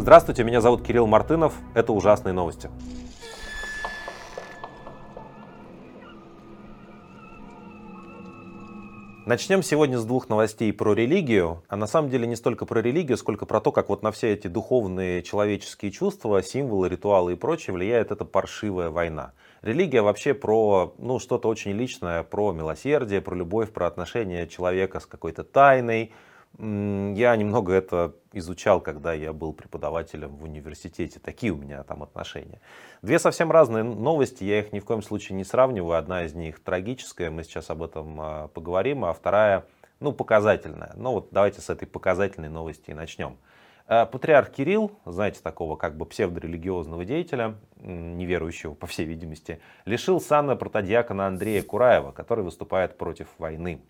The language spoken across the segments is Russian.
Здравствуйте, меня зовут Кирилл Мартынов, это «Ужасные новости». Начнем сегодня с двух новостей про религию, а на самом деле не столько про религию, сколько про то, как вот на все эти духовные человеческие чувства, символы, ритуалы и прочее влияет эта паршивая война. Религия вообще про что-то очень личное, про милосердие, про любовь, про отношение человека с какой-то тайной. Я немного это изучал, когда я был преподавателем в университете. Такие у меня там отношения. Две совсем разные новости, я их ни в коем случае не сравниваю. Одна из них трагическая, мы сейчас об этом поговорим, а вторая, показательная. Давайте с этой показательной новости и начнем. Патриарх Кирилл, знаете, такого как бы псевдорелигиозного деятеля, неверующего, по всей видимости, лишил сана протодиакона Андрея Кураева, который выступает против войны.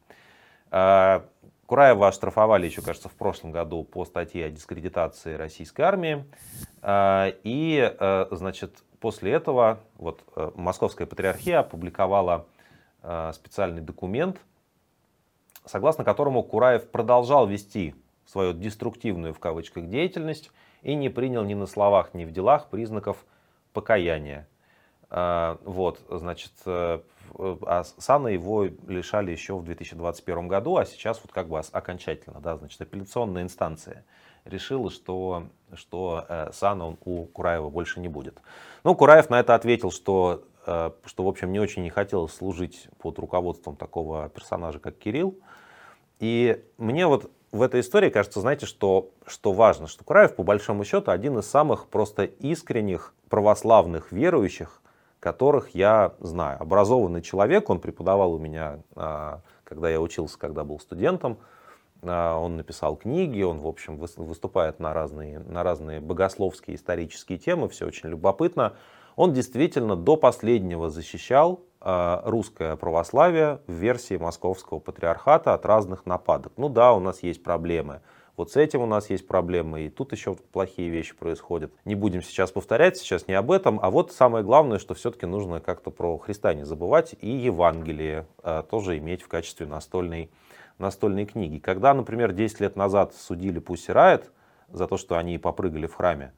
Кураева оштрафовали еще, кажется, в прошлом году по статье о дискредитации российской армии. И, после этого Московская патриархия опубликовала специальный документ, согласно которому Кураев продолжал вести свою деструктивную, в кавычках, деятельность и не принял ни на словах, ни в делах признаков покаяния. Сана его лишали еще в 2021 году, а сейчас окончательно, апелляционная инстанция решила, что сана у Кураева больше не будет. Кураев на это ответил, что в общем, не очень не хотел служить под руководством такого персонажа, как Кирилл. И мне в этой истории кажется, что важно, что Кураев, по большому счету, один из самых просто искренних православных верующих, которых я знаю. Образованный человек, он преподавал у меня, когда я учился, когда был студентом. Он написал книги, он, в общем, выступает на разные богословские, исторические темы, все очень любопытно. Он действительно до последнего защищал русское православие в версии Московского патриархата от разных нападок. У нас есть проблемы. С этим у нас есть проблемы, и тут еще плохие вещи происходят. Не будем сейчас повторять, сейчас не об этом. А самое главное, что все-таки нужно как-то про Христа не забывать и Евангелие тоже иметь в качестве настольной книги. Когда, например, 10 лет назад судили Пусси Райот за то, что они попрыгали в храме,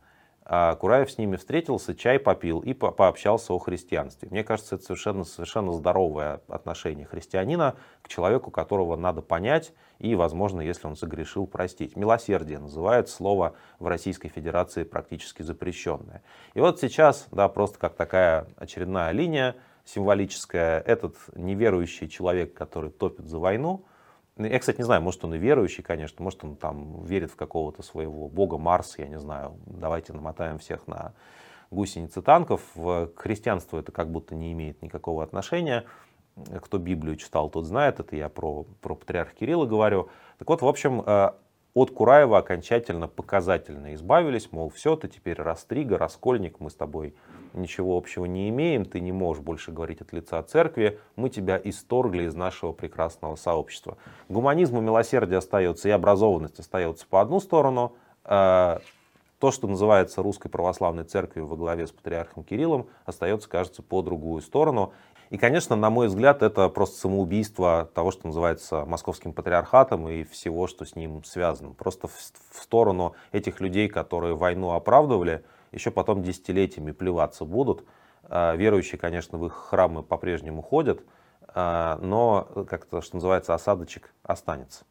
Кураев с ними встретился, чай попил и пообщался о христианстве. Мне кажется, это совершенно здоровое отношение христианина к человеку, которого надо понять и, возможно, если он согрешил, простить. Милосердие называют слово в Российской Федерации практически запрещенное. И сейчас, просто как такая очередная линия символическая, этот неверующий человек, который топит за войну, я, кстати, не знаю, может, он и верующий, конечно, может, он там верит в какого-то своего бога Марса, я не знаю. Давайте намотаем всех на гусеницы танков. К христианству это как будто не имеет никакого отношения. Кто Библию читал, тот знает. Это я про патриарха Кирилла говорю. Так вот, в общем, от Кураева окончательно показательно избавились. Мол, все, ты теперь растрига, раскольник, мы с тобой ничего общего не имеем, ты не можешь больше говорить от лица церкви, мы тебя исторгли из нашего прекрасного сообщества. Гуманизм и милосердие остается, и образованность остается по одну сторону. То, что называется Русской Православной Церковью во главе с Патриархом Кириллом, остается, кажется, по другую сторону. И, конечно, на мой взгляд, это просто самоубийство того, что называется Московским патриархатом и всего, что с ним связано. Просто в сторону этих людей, которые войну оправдывали, еще потом десятилетиями плеваться будут. Верующие, конечно, в их храмы по-прежнему ходят, но, как-то, что называется, осадочек останется.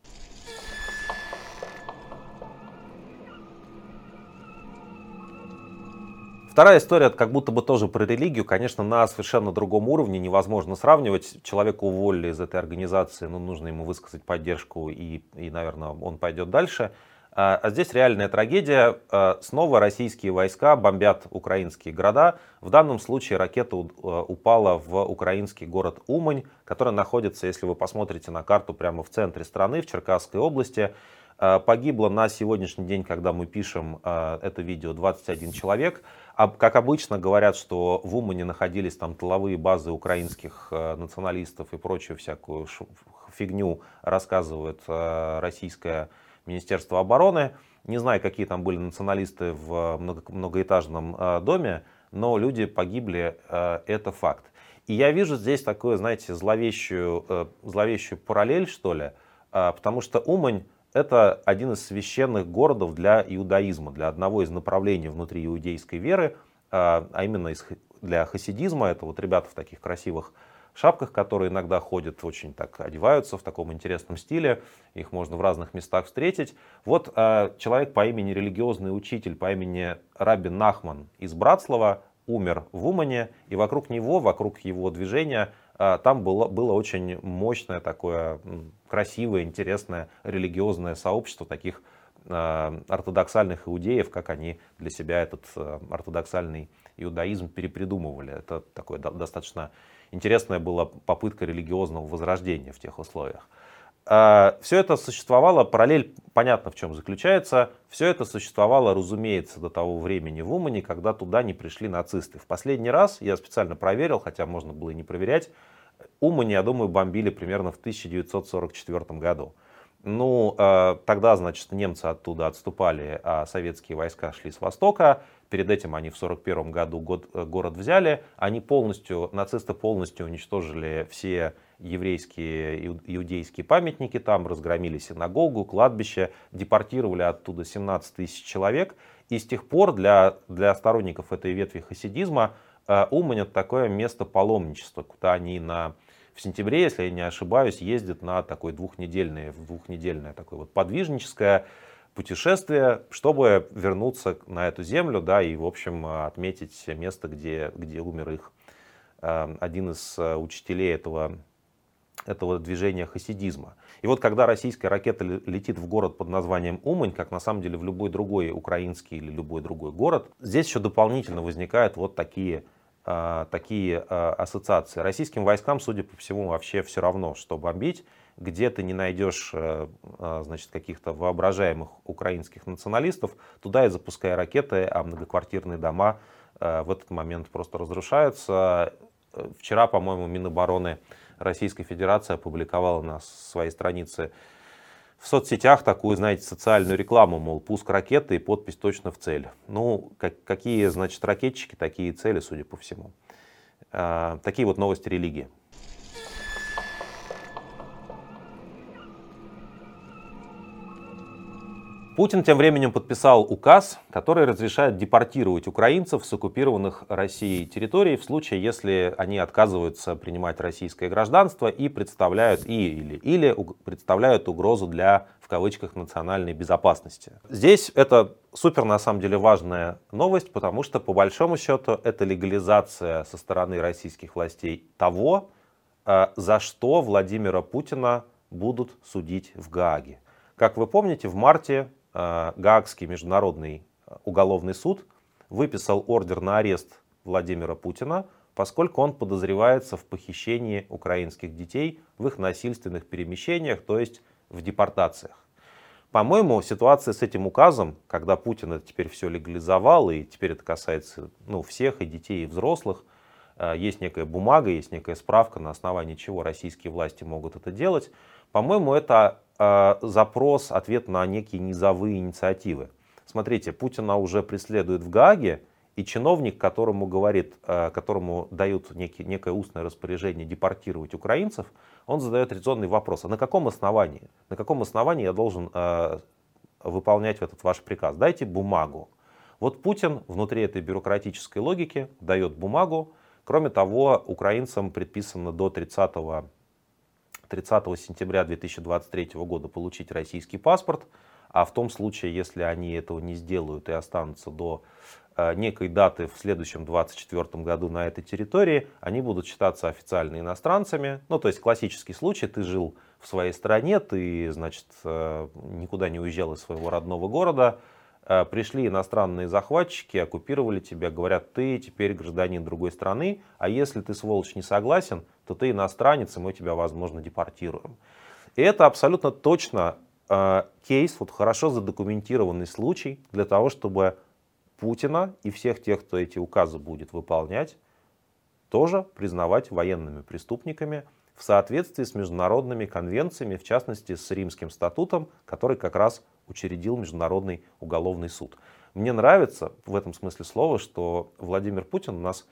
Вторая история, как будто бы тоже про религию, конечно, на совершенно другом уровне, невозможно сравнивать. Человека уволили из этой организации, нужно ему высказать поддержку, и наверное, он пойдет дальше. А здесь реальная трагедия. Снова российские войска бомбят украинские города. В данном случае ракета упала в украинский город Умань, который находится, если вы посмотрите на карту, прямо в центре страны, в Черкасской области. Погибло на сегодняшний день, когда мы пишем это видео, 21 человек. Как обычно говорят, что в Умане находились там тыловые базы украинских националистов и прочую всякую фигню рассказывает российская Министерство обороны. Не знаю, какие там были националисты в многоэтажном доме, но люди погибли, это факт. И я вижу здесь такую, знаете, зловещую параллель, что ли, потому что Умань это один из священных городов для иудаизма, для одного из направлений внутри иудейской веры, а именно для хасидизма. Это вот ребята в таких красивых шапках, которые иногда ходят, очень так одеваются в таком интересном стиле, их можно в разных местах встретить. Вот человек по имени религиозный учитель, по имени Рабби Нахман из Брацлава, умер в Умане, и вокруг него, вокруг его движения, там было очень мощное такое красивое, интересное религиозное сообщество таких ортодоксальных иудеев, как они для себя этот ортодоксальный иудаизм перепридумывали. Это такое достаточно интересная была попытка религиозного возрождения в тех условиях. Все это существовало, параллель понятно в чем заключается, все это существовало, разумеется, до того времени в Умане, когда туда не пришли нацисты. В последний раз, я специально проверил, хотя можно было и не проверять, Умань, я думаю, бомбили примерно в 1944 году. Ну, тогда, значит, немцы оттуда отступали, а советские войска шли с востока. Перед этим они в 1941 году город взяли. Нацисты полностью уничтожили все еврейские, иудейские памятники. Там разгромили синагогу, кладбище, депортировали оттуда 17 тысяч человек. И с тех пор для сторонников этой ветви хасидизма Умань — это такое место паломничества, куда они в сентябре, если я не ошибаюсь, ездит на такое двухнедельное такое вот подвижническое путешествие, чтобы вернуться на эту землю, да, и, в общем, отметить место, где умер их один из учителей этого движения хасидизма. И вот когда российская ракета летит в город под названием Умань, как на самом деле в любой другой украинский или любой другой город, здесь еще дополнительно возникают вот такие ассоциации. Российским войскам, судя по всему, вообще все равно, что бомбить. Где ты не найдешь, значит, каких-то воображаемых украинских националистов, туда и запуская ракеты, а многоквартирные дома в этот момент просто разрушаются. Вчера, по-моему, Минобороны Российской Федерации опубликовала на своей странице в соцсетях такую, знаете, социальную рекламу, мол, пуск ракеты и подпись точно в цель. Ну, какие, значит, ракетчики, такие и цели, судя по всему. Такие вот новости религии. Путин тем временем подписал указ, который разрешает депортировать украинцев с оккупированных Россией территорий в случае, если они отказываются принимать российское гражданство и представляют представляют угрозу для, в кавычках, национальной безопасности. Здесь это супер, на самом деле, важная новость, потому что, по большому счету, это легализация со стороны российских властей того, за что Владимира Путина будут судить в Гааге. Как вы помните, в марте Гаагский международный уголовный суд выписал ордер на арест Владимира Путина, поскольку он подозревается в похищении украинских детей в их насильственных перемещениях, то есть в депортациях. По-моему, ситуация с этим указом, когда Путин это теперь все легализовал, и теперь это касается, ну, всех, и детей, и взрослых, есть некая бумага, есть некая справка, на основании чего российские власти могут это делать. По-моему, это запрос, ответ на некие низовые инициативы. Смотрите, Путина уже преследуют в Гааге, и чиновник, которому дают некое устное распоряжение депортировать украинцев, он задает резонный вопрос: а на каком основании? На каком основании я должен выполнять этот ваш приказ? Дайте бумагу. Вот Путин внутри этой бюрократической логики дает бумагу. Кроме того, украинцам предписано до 30 сентября 2023 года получить российский паспорт, а в том случае, если они этого не сделают и останутся до некой даты в следующем 2024 году на этой территории, они будут считаться официально иностранцами. Ну, то есть классический случай: ты жил в своей стране, ты, значит, никуда не уезжал из своего родного города, пришли иностранные захватчики, оккупировали тебя, говорят: ты теперь гражданин другой страны, а если ты, сволочь, не согласен, то ты иностранец, и мы тебя, возможно, депортируем. И это абсолютно точно кейс, вот хорошо задокументированный случай для того, чтобы Путина и всех тех, кто эти указы будет выполнять, тоже признавать военными преступниками в соответствии с международными конвенциями, в частности, с Римским статутом, который как раз учредил Международный уголовный суд. Мне нравится в этом смысле слова, что Владимир Путин у нас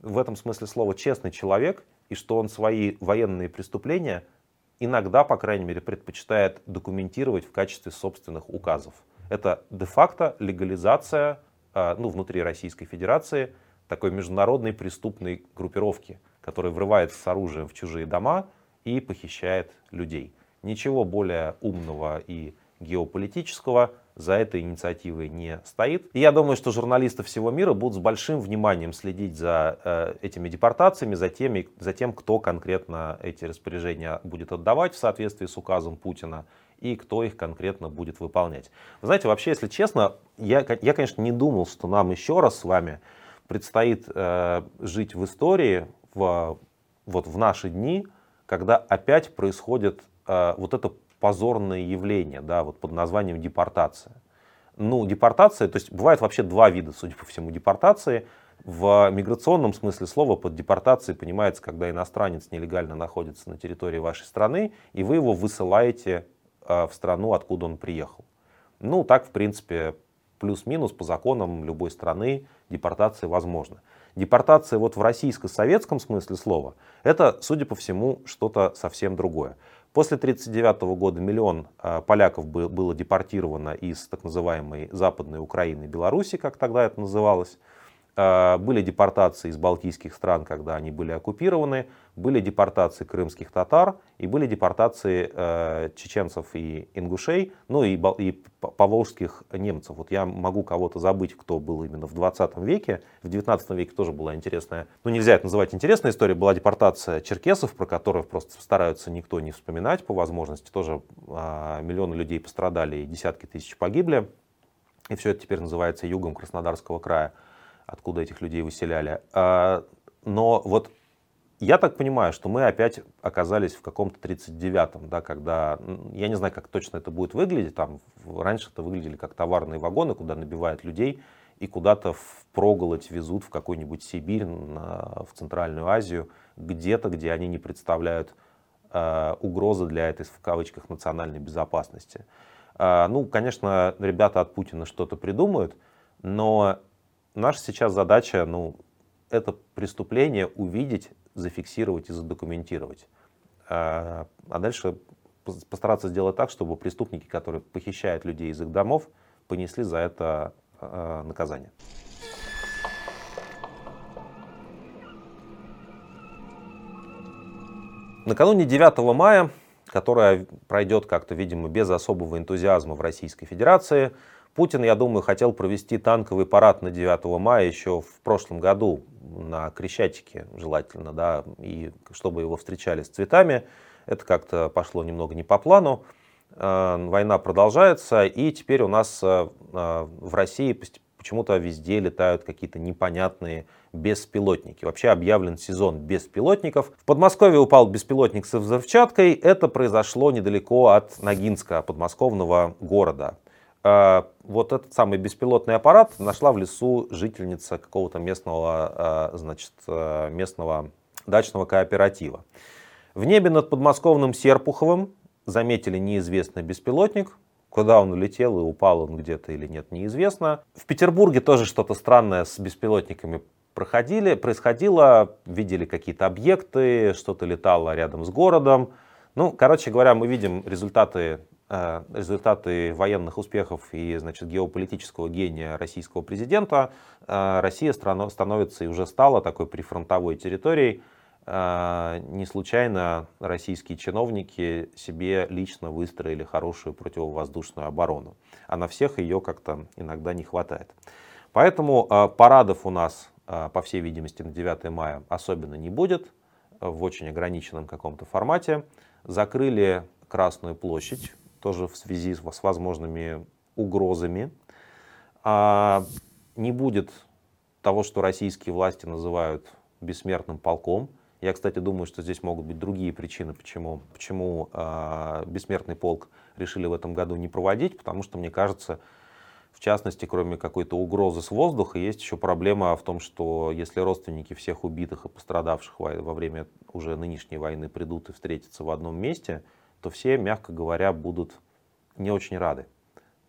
в этом смысле слова честный человек, и что он свои военные преступления иногда, по крайней мере, предпочитает документировать в качестве собственных указов. Это де-факто легализация, внутри Российской Федерации, такой международной преступной группировки, которая врывается с оружием в чужие дома и похищает людей. Ничего более умного и геополитического за этой инициативой не стоит. И я думаю, что журналисты всего мира будут с большим вниманием следить за этими депортациями, за тем, кто конкретно эти распоряжения будет отдавать в соответствии с указом Путина и кто их конкретно будет выполнять. Вы знаете, вообще, если честно, я конечно, не думал, что нам еще раз с вами предстоит жить в истории в наши дни, когда опять происходит это позорное явление, под названием депортация. Депортация, то есть бывает вообще два вида, судя по всему, депортации. В миграционном смысле слова под депортацией понимается, когда иностранец нелегально находится на территории вашей страны, и вы его высылаете в страну, откуда он приехал. Так, в принципе, плюс-минус по законам любой страны депортация возможна. Депортация в российско-советском смысле слова, это, судя по всему, что-то совсем другое. После 1939 года миллион поляков было депортировано из так называемой Западной Украины и Беларуси, как тогда это называлось. Были депортации из балтийских стран, когда они были оккупированы, были депортации крымских татар и были депортации чеченцев и ингушей, и поволжских немцев. Я могу кого-то забыть, кто был именно в 20 веке. В 19 веке тоже была интересная, нельзя это называть интересной историей, была депортация черкесов, про которых просто стараются никто не вспоминать по возможности. Тоже миллионы людей пострадали и десятки тысяч погибли. И все это теперь называется югом Краснодарского края, откуда этих людей выселяли. Но я так понимаю, что мы опять оказались в каком-то 39-м, когда, я не знаю, как точно это будет выглядеть, там раньше это выглядели как товарные вагоны, куда набивают людей и куда-то впроголодь везут в какую-нибудь Сибирь, в Центральную Азию, где-то, где они не представляют угрозы для этой, в кавычках, национальной безопасности. Конечно, ребята от Путина что-то придумают, но наша сейчас задача, это преступление увидеть, зафиксировать и задокументировать. А дальше постараться сделать так, чтобы преступники, которые похищают людей из их домов, понесли за это наказание. Накануне 9 мая, которое пройдет как-то, видимо, без особого энтузиазма в Российской Федерации, Путин, я думаю, хотел провести танковый парад на 9 мая еще в прошлом году на Крещатике, желательно, и чтобы его встречали с цветами. Это как-то пошло немного не по плану. Война продолжается, и теперь у нас в России почему-то везде летают какие-то непонятные беспилотники. Вообще объявлен сезон беспилотников. В Подмосковье упал беспилотник со взрывчаткой. Это произошло недалеко от Ногинска, подмосковного города. Этот самый беспилотный аппарат нашла в лесу жительница какого-то местного дачного кооператива. В небе над подмосковным Серпуховым заметили неизвестный беспилотник. Куда он улетел и упал он где-то или нет, неизвестно. В Петербурге тоже что-то странное с беспилотниками происходило. Видели какие-то объекты, что-то летало рядом с городом. Короче говоря, мы видим результаты военных успехов и, геополитического гения российского президента. Россия становится и уже стала такой прифронтовой территорией. Не случайно российские чиновники себе лично выстроили хорошую противовоздушную оборону. А на всех ее как-то иногда не хватает. Поэтому парадов у нас, по всей видимости, на 9 мая особенно не будет. В очень ограниченном каком-то формате. Закрыли Красную площадь, тоже в связи с возможными угрозами. Не будет того, что российские власти называют бессмертным полком. Я, кстати, думаю, что здесь могут быть другие причины, почему бессмертный полк решили в этом году не проводить. Потому что, мне кажется, в частности, кроме какой-то угрозы с воздуха, есть еще проблема в том, что если родственники всех убитых и пострадавших во время уже нынешней войны придут и встретятся в одном месте, то все, мягко говоря, будут не очень рады.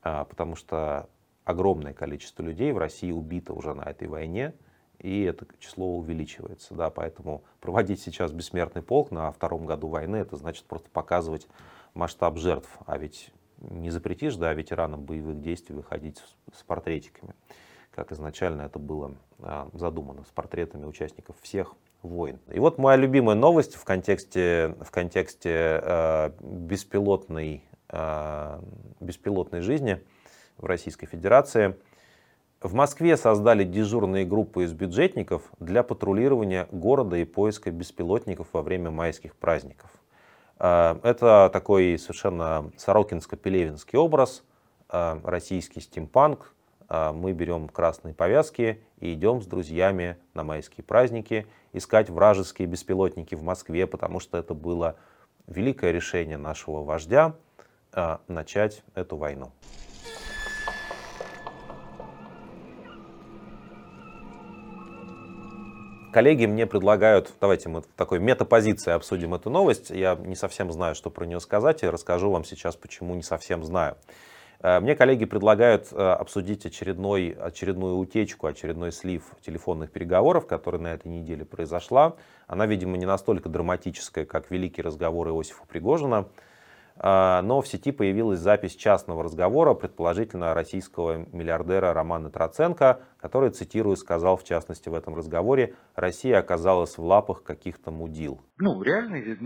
Потому что огромное количество людей в России убито уже на этой войне. и это число увеличивается. Да, поэтому проводить сейчас бессмертный полк на втором году войны, это значит просто показывать масштаб жертв. А ведь не запретишь, да, ветеранам боевых действий выходить с портретиками, как изначально это было задумано, с портретами участников всех войн. И вот моя любимая новость в контексте беспилотной жизни в Российской Федерации. В Москве создали дежурные группы из бюджетников для патрулирования города и поиска беспилотников во время майских праздников. Это такой совершенно сорокинско-пелевинский образ, российский стимпанк. Мы берем красные повязки и идем с друзьями на майские праздники искать вражеские беспилотники в Москве, потому что это было великое решение нашего вождя начать эту войну. Коллеги мне предлагают, давайте мы в такой метапозиции обсудим эту новость. Я не совсем знаю, что про нее сказать, и расскажу вам сейчас, почему не совсем знаю. Мне коллеги предлагают обсудить очередную утечку, очередной слив телефонных переговоров, которая на этой неделе произошла. Она, видимо, не настолько драматическая, как великие разговоры Иосифа Пригожина, но в сети появилась запись частного разговора, предположительно, российского миллиардера Романа Троценко, который, цитирую, сказал, в частности, в этом разговоре: «Россия оказалась в лапах каких-то мудил». Ну, реальные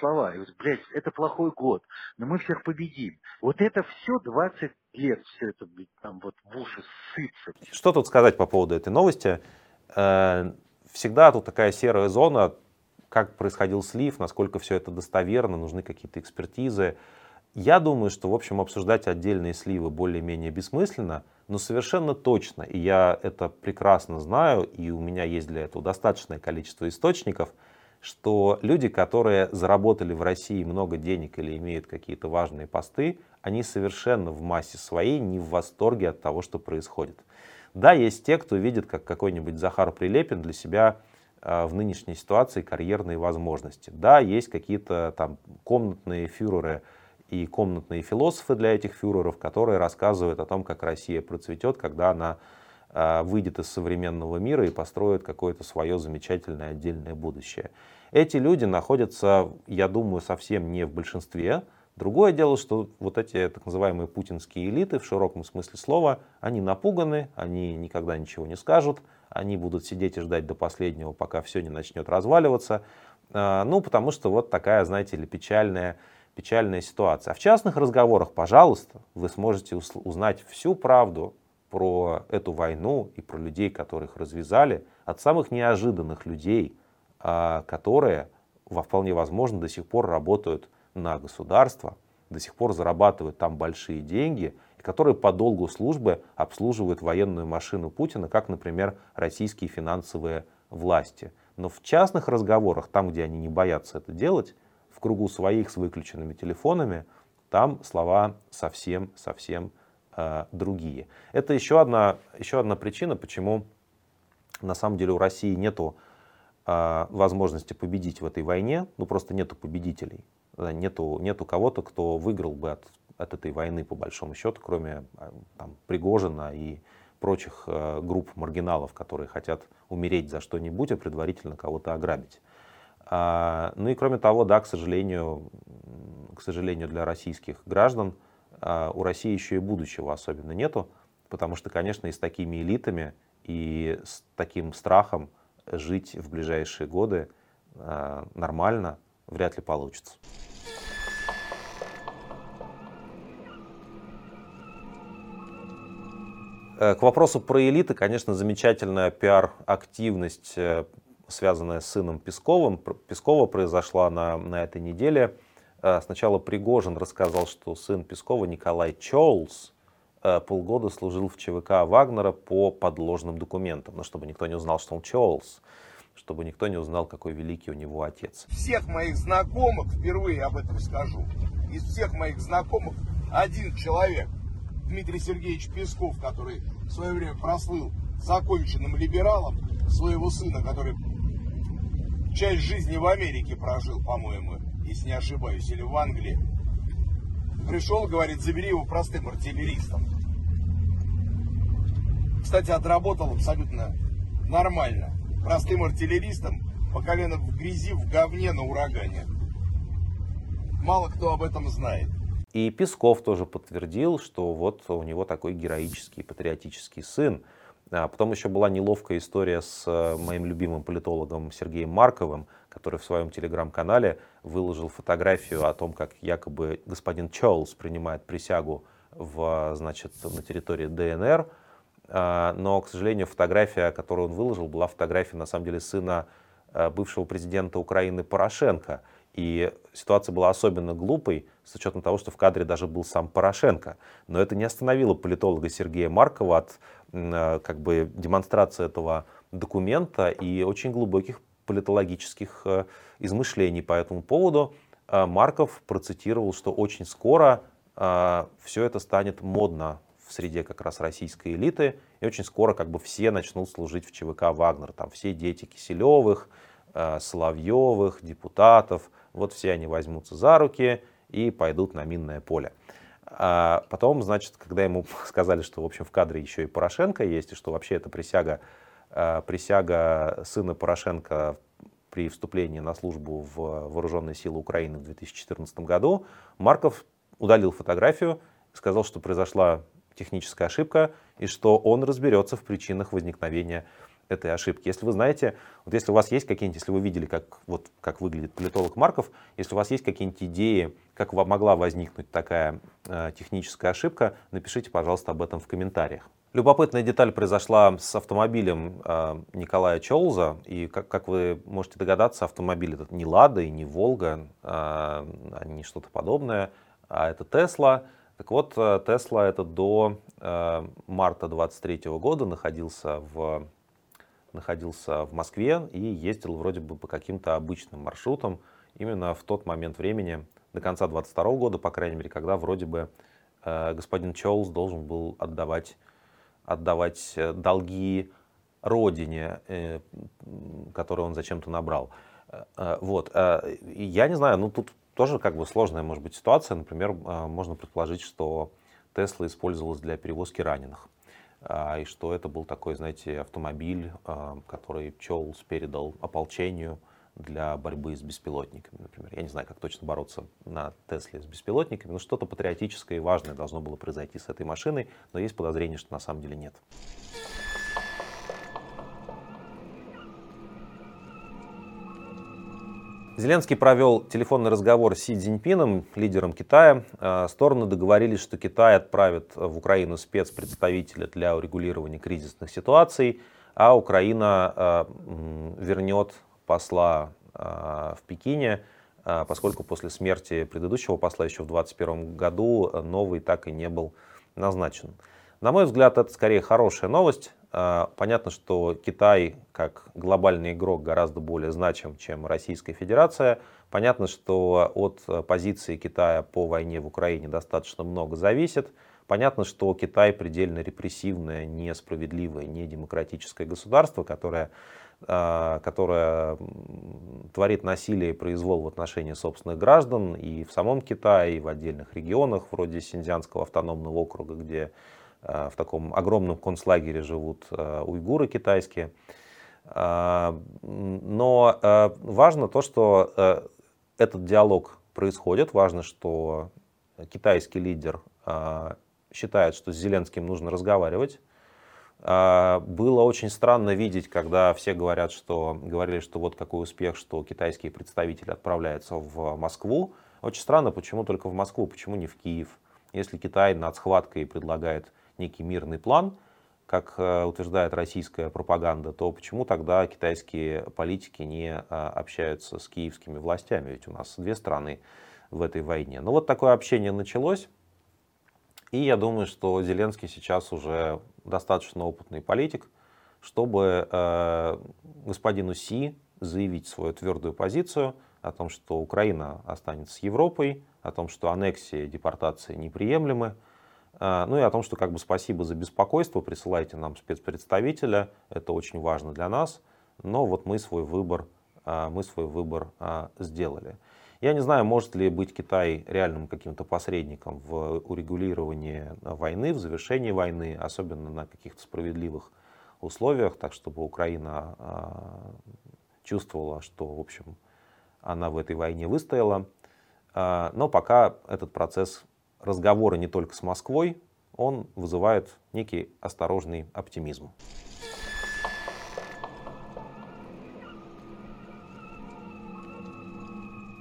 слова, блядь, это плохой год, но мы всех победим. Вот это все 20 лет, все это, блядь, там вот в уши сыпется. Что тут сказать по поводу этой новости? Всегда тут такая серая зона, как происходил слив, насколько все это достоверно, нужны какие-то экспертизы. Я думаю, что, в общем, обсуждать отдельные сливы более-менее бессмысленно, но совершенно точно, и я это прекрасно знаю, и у меня есть для этого достаточное количество источников, что люди, которые заработали в России много денег или имеют какие-то важные посты, они совершенно в массе своей не в восторге от того, что происходит. Да, есть те, кто видит, как какой-нибудь Захар Прилепин для себя в нынешней ситуации карьерные возможности. Да, есть какие-то там комнатные фюреры и комнатные философы для этих фюреров, которые рассказывают о том, как Россия процветет, когда она выйдет из современного мира и построит какое-то свое замечательное отдельное будущее. Эти люди находятся, я думаю, совсем не в большинстве. Другое дело, что вот эти так называемые путинские элиты, в широком смысле слова, они напуганы, они никогда ничего не скажут, они будут сидеть и ждать до последнего, пока все не начнет разваливаться. Ну, потому что вот такая, знаете ли, печальная ситуация. А в частных разговорах, пожалуйста, вы сможете узнать всю правду про эту войну и про людей, которых развязали, от самых неожиданных людей, которые, вполне возможно, до сих пор работают на государство, до сих пор зарабатывают там большие деньги, и которые по долгу службы обслуживают военную машину Путина, как, например, российские финансовые власти. Но в частных разговорах, там, где они не боятся это делать, в кругу своих с выключенными телефонами, там слова совсем-совсем другие. Это еще одна причина, почему на самом деле у России нету возможности победить в этой войне, ну просто нету победителей. Нету кого-то, кто выиграл бы от этой войны, по большому счету, кроме там Пригожина и прочих групп маргиналов, которые хотят умереть за что-нибудь, а предварительно кого-то ограбить. Ну и кроме того, да, к сожалению для российских граждан, у России еще и будущего особенно нету, потому что, конечно, и с такими элитами, и с таким страхом жить в ближайшие годы нормально вряд ли получится. К вопросу про элиты, конечно, замечательная пиар-активность, связанная с сыном Пескова, произошла на этой неделе. Сначала Пригожин рассказал, что сын Пескова, Николай Чоулз, полгода служил в ЧВК Вагнера по подложным документам, но чтобы никто не узнал, что он Чоулз, чтобы никто не узнал, какой великий у него отец. Всех моих знакомых, впервые об этом скажу, из всех моих знакомых один человек, Дмитрий Сергеевич Песков, который в свое время прослыл законченным либералом, своего сына, который часть жизни в Америке прожил, по-моему, если не ошибаюсь, или в Англии, пришел, говорит, забери его простым артиллеристом. Кстати, отработал абсолютно нормально. Простым артиллеристам по колено в грязи, в говне, на урагане. Мало кто об этом знает. И Песков тоже подтвердил, что вот у него такой героический, патриотический сын. А потом еще была неловкая история с моим любимым политологом Сергеем Марковым, который в своем телеграм-канале выложил фотографию о том, как якобы господин Чоулз принимает присягу в, значит, на территории ДНР. Но, к сожалению, фотография, которую он выложил, была фотография, на самом деле, сына бывшего президента Украины Порошенко. И ситуация была особенно глупой, с учетом того, что в кадре даже был сам Порошенко. Но это не остановило политолога Сергея Маркова от как бы демонстрации этого документа и очень глубоких политологических измышлений по этому поводу. Марков процитировал, что очень скоро все это станет модно в среде как раз российской элиты, и очень скоро как бы все начнут служить в ЧВК «Вагнер». Там все дети Киселевых, Соловьевых, депутатов, вот все они возьмутся за руки и пойдут на минное поле. А потом, значит, когда ему сказали, что, в общем, в кадре еще и Порошенко есть, и что вообще это присяга сына Порошенко при вступлении на службу в Вооруженные силы Украины в 2014 году, Марков удалил фотографию, сказал, что произошла техническая ошибка, и что он разберется в причинах возникновения этой ошибки. Если вы знаете, вот если у вас есть какие-нибудь, если вы видели, как выглядит политолог Марков, если у вас есть какие-нибудь идеи, как могла возникнуть такая техническая ошибка, напишите, пожалуйста, об этом в комментариях. Любопытная деталь произошла с автомобилем Николая Чоулза, и, как вы можете догадаться, автомобиль этот не «Лада» и не «Волга», не что-то подобное, а это «Тесла». Так вот, Tesla это до марта 2023 года находился в Москве и ездил вроде бы по каким-то обычным маршрутам. Именно в тот момент времени, до конца 2022 года, по крайней мере, когда вроде бы господин Чоулз должен был отдавать долги родине, которую он зачем-то набрал. Вот, я не знаю, ну тут... Тоже как бы сложная может быть ситуация. Например, можно предположить, что Tesla использовалась для перевозки раненых. И что это был такой, знаете, автомобиль, который Чоулз передал ополчению для борьбы с беспилотниками, например. Я не знаю, как точно бороться на Тесле с беспилотниками, но что-то патриотическое и важное должно было произойти с этой машиной, но есть подозрение, что на самом деле нет. Зеленский провел телефонный разговор с Си Цзиньпином, лидером Китая. Стороны договорились, что Китай отправит в Украину спецпредставителя для урегулирования кризисных ситуаций, а Украина вернет посла в Пекине, поскольку после смерти предыдущего посла еще в 2021 году новый так и не был назначен. На мой взгляд, это скорее хорошая новость. Понятно, что Китай как глобальный игрок гораздо более значим, чем Российская Федерация. Понятно, что от позиции Китая по войне в Украине достаточно много зависит. Понятно, что Китай предельно репрессивное, несправедливое, недемократическое государство, которое творит насилие и произвол в отношении собственных граждан и в самом Китае, и в отдельных регионах, вроде Синьцзянского автономного округа, где в таком огромном концлагере живут уйгуры китайские. Но важно то, что этот диалог происходит. Важно, что китайский лидер считает, что с Зеленским нужно разговаривать. Было очень странно видеть, когда все говорили, что вот какой успех, что китайские представители отправляются в Москву. Очень странно, почему только в Москву, почему не в Киев. Если Китай над схваткой предлагает некий мирный план, как утверждает российская пропаганда, то почему тогда китайские политики не общаются с киевскими властями? Ведь у нас две страны в этой войне. Но вот такое общение началось. И я думаю, что Зеленский сейчас уже достаточно опытный политик, чтобы господину Си заявить свою твердую позицию о том, что Украина останется с Европой, о том, что аннексия и депортация неприемлемы. Ну и о том, что как бы спасибо за беспокойство, присылайте нам спецпредставителя, это очень важно для нас, но вот мы свой выбор сделали. Я не знаю, может ли быть Китай реальным каким-то посредником в урегулировании войны, в завершении войны, особенно на каких-то справедливых условиях, так чтобы Украина чувствовала, что, в общем, она в этой войне выстояла. Но пока этот процесс разговора не только с Москвой, он вызывает некий осторожный оптимизм.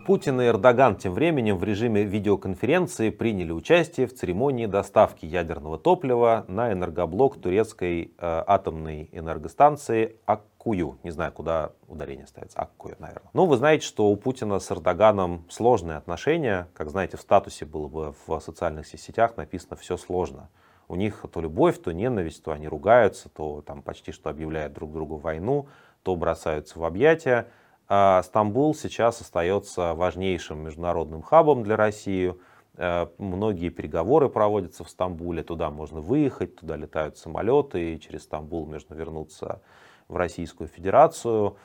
Путин и Эрдоган тем временем в режиме видеоконференции приняли участие в церемонии доставки ядерного топлива на энергоблок турецкой атомной энергостанции Аккую. Не знаю, куда ударение ставится. Аккую, наверное. Ну, вы знаете, что у Путина с Эрдоганом сложные отношения. Как знаете, в статусе было бы в социальных сетях написано «все сложно». У них то любовь, то ненависть, то они ругаются, то там почти что объявляют друг другу войну, то бросаются в объятия. Стамбул сейчас остается важнейшим международным хабом для России. Многие переговоры проводятся в Стамбуле. Туда можно выехать, туда летают самолеты. И через Стамбул можно вернуться в Российскую Федерацию.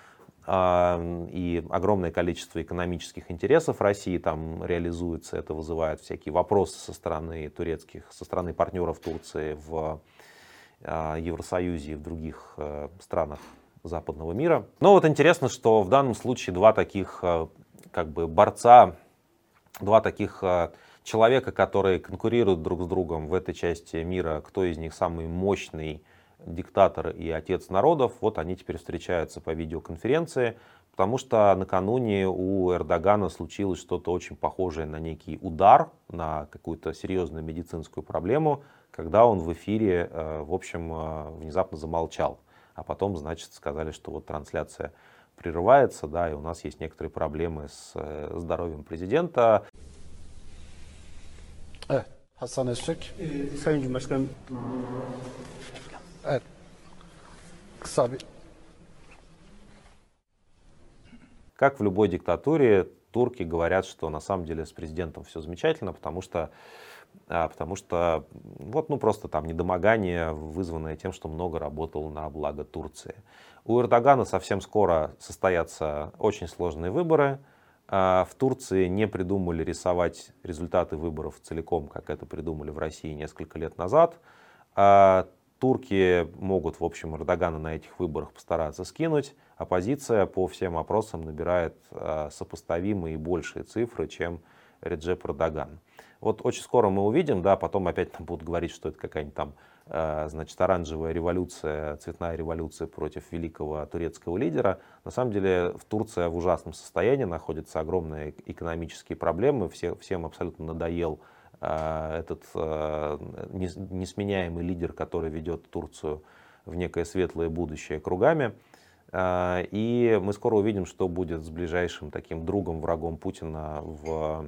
И огромное количество экономических интересов России там реализуется. Это вызывает всякие вопросы со стороны партнеров Турции в Евросоюзе и в других странах западного мира. Но вот интересно, что в данном случае два таких как бы борца, два таких человека, которые конкурируют друг с другом в этой части мира, кто из них самый мощный диктатор и отец народов, вот они теперь встречаются по видеоконференции, потому что накануне у Эрдогана случилось что-то очень похожее на некий удар, на какую-то серьезную медицинскую проблему, когда он в эфире, в общем, внезапно замолчал. А потом, значит, сказали, что вот трансляция прерывается, да, и у нас есть некоторые проблемы с здоровьем президента. Как в любой диктатуре, турки говорят, что на самом деле с президентом все замечательно, потому что вот, ну, просто там недомогание, вызванное тем, что много работал на благо Турции. У Эрдогана совсем скоро состоятся очень сложные выборы. В Турции не придумали рисовать результаты выборов целиком, как это придумали в России несколько лет назад. Турки могут, в общем, Эрдогана на этих выборах постараться скинуть. Оппозиция по всем опросам набирает сопоставимые и большие цифры, чем Реджеп Эрдоган. Вот очень скоро мы увидим, да, потом опять нам будут говорить, что это какая-нибудь там, значит, оранжевая революция, цветная революция против великого турецкого лидера. На самом деле Турция в ужасном состоянии, находятся огромные экономические проблемы, всем абсолютно надоел этот несменяемый лидер, который ведет Турцию в некое светлое будущее кругами. И мы скоро увидим, что будет с ближайшим таким другом, врагом Путина в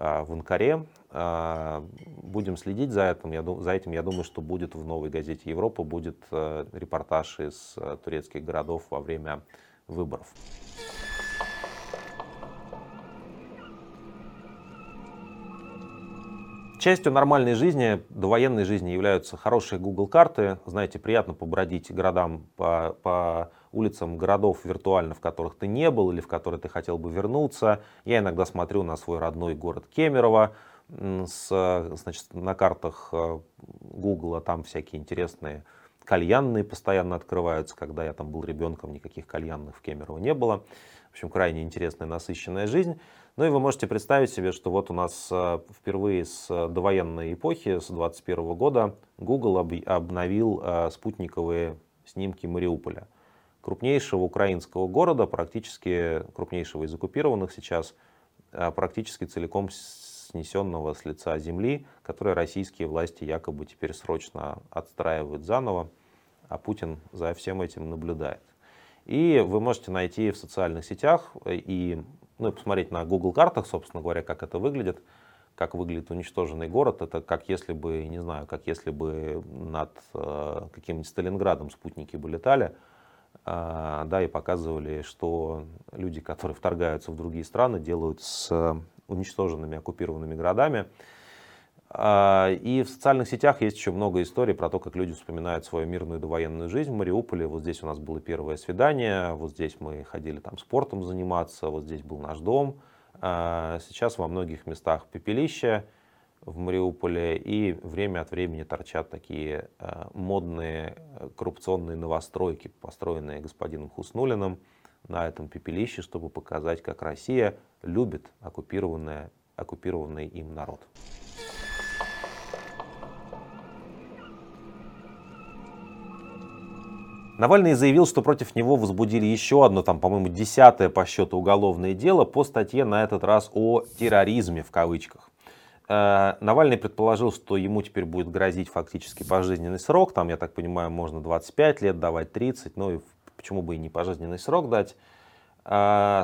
Анкаре. Будем следить за этим. Я думаю, что будет в «Новой газете Европа», будет репортаж из турецких городов во время выборов. Частью нормальной жизни, довоенной жизни, являются хорошие Google карты. Знаете, приятно побродить городам, по улицам городов виртуально, в которых ты не был или в которые ты хотел бы вернуться. Я иногда смотрю на свой родной город Кемерово. Значит, на картах Google там всякие интересные кальянные постоянно открываются. Когда я там был ребенком, никаких кальянных в Кемерово не было. В общем, крайне интересная, насыщенная жизнь. Ну и вы можете представить себе, что вот у нас впервые с довоенной эпохи, с 21 года, Google обновил спутниковые снимки Мариуполя. Крупнейшего украинского города, практически крупнейшего из оккупированных сейчас, практически целиком снесенного с лица земли, которое российские власти якобы теперь срочно отстраивают заново, а Путин за всем этим наблюдает. И вы можете найти в социальных сетях и, ну, посмотреть на Google картах, собственно говоря, как это выглядит, как выглядит уничтоженный город. Это как если бы, не знаю, как если бы над каким-нибудь Сталинградом спутники бы летали, да, и показывали, что люди, которые вторгаются в другие страны, делают с уничтоженными, оккупированными городами. И в социальных сетях есть еще много историй про то, как люди вспоминают свою мирную довоенную жизнь в Мариуполе. Вот здесь у нас было первое свидание, вот здесь мы ходили там спортом заниматься, вот здесь был наш дом. Сейчас во многих местах пепелище, в Мариуполе, и время от времени торчат такие модные коррупционные новостройки, построенные господином Хуснуллиным на этом пепелище, чтобы показать, как Россия любит оккупированный им народ. Навальный заявил, что против него возбудили еще одно, там, по-моему, 10-е по счету уголовное дело по статье на этот раз о терроризме в кавычках. Навальный предположил, что ему теперь будет грозить фактически пожизненный срок, там, я так понимаю, можно 25 лет давать, 30, ну и почему бы и не пожизненный срок дать.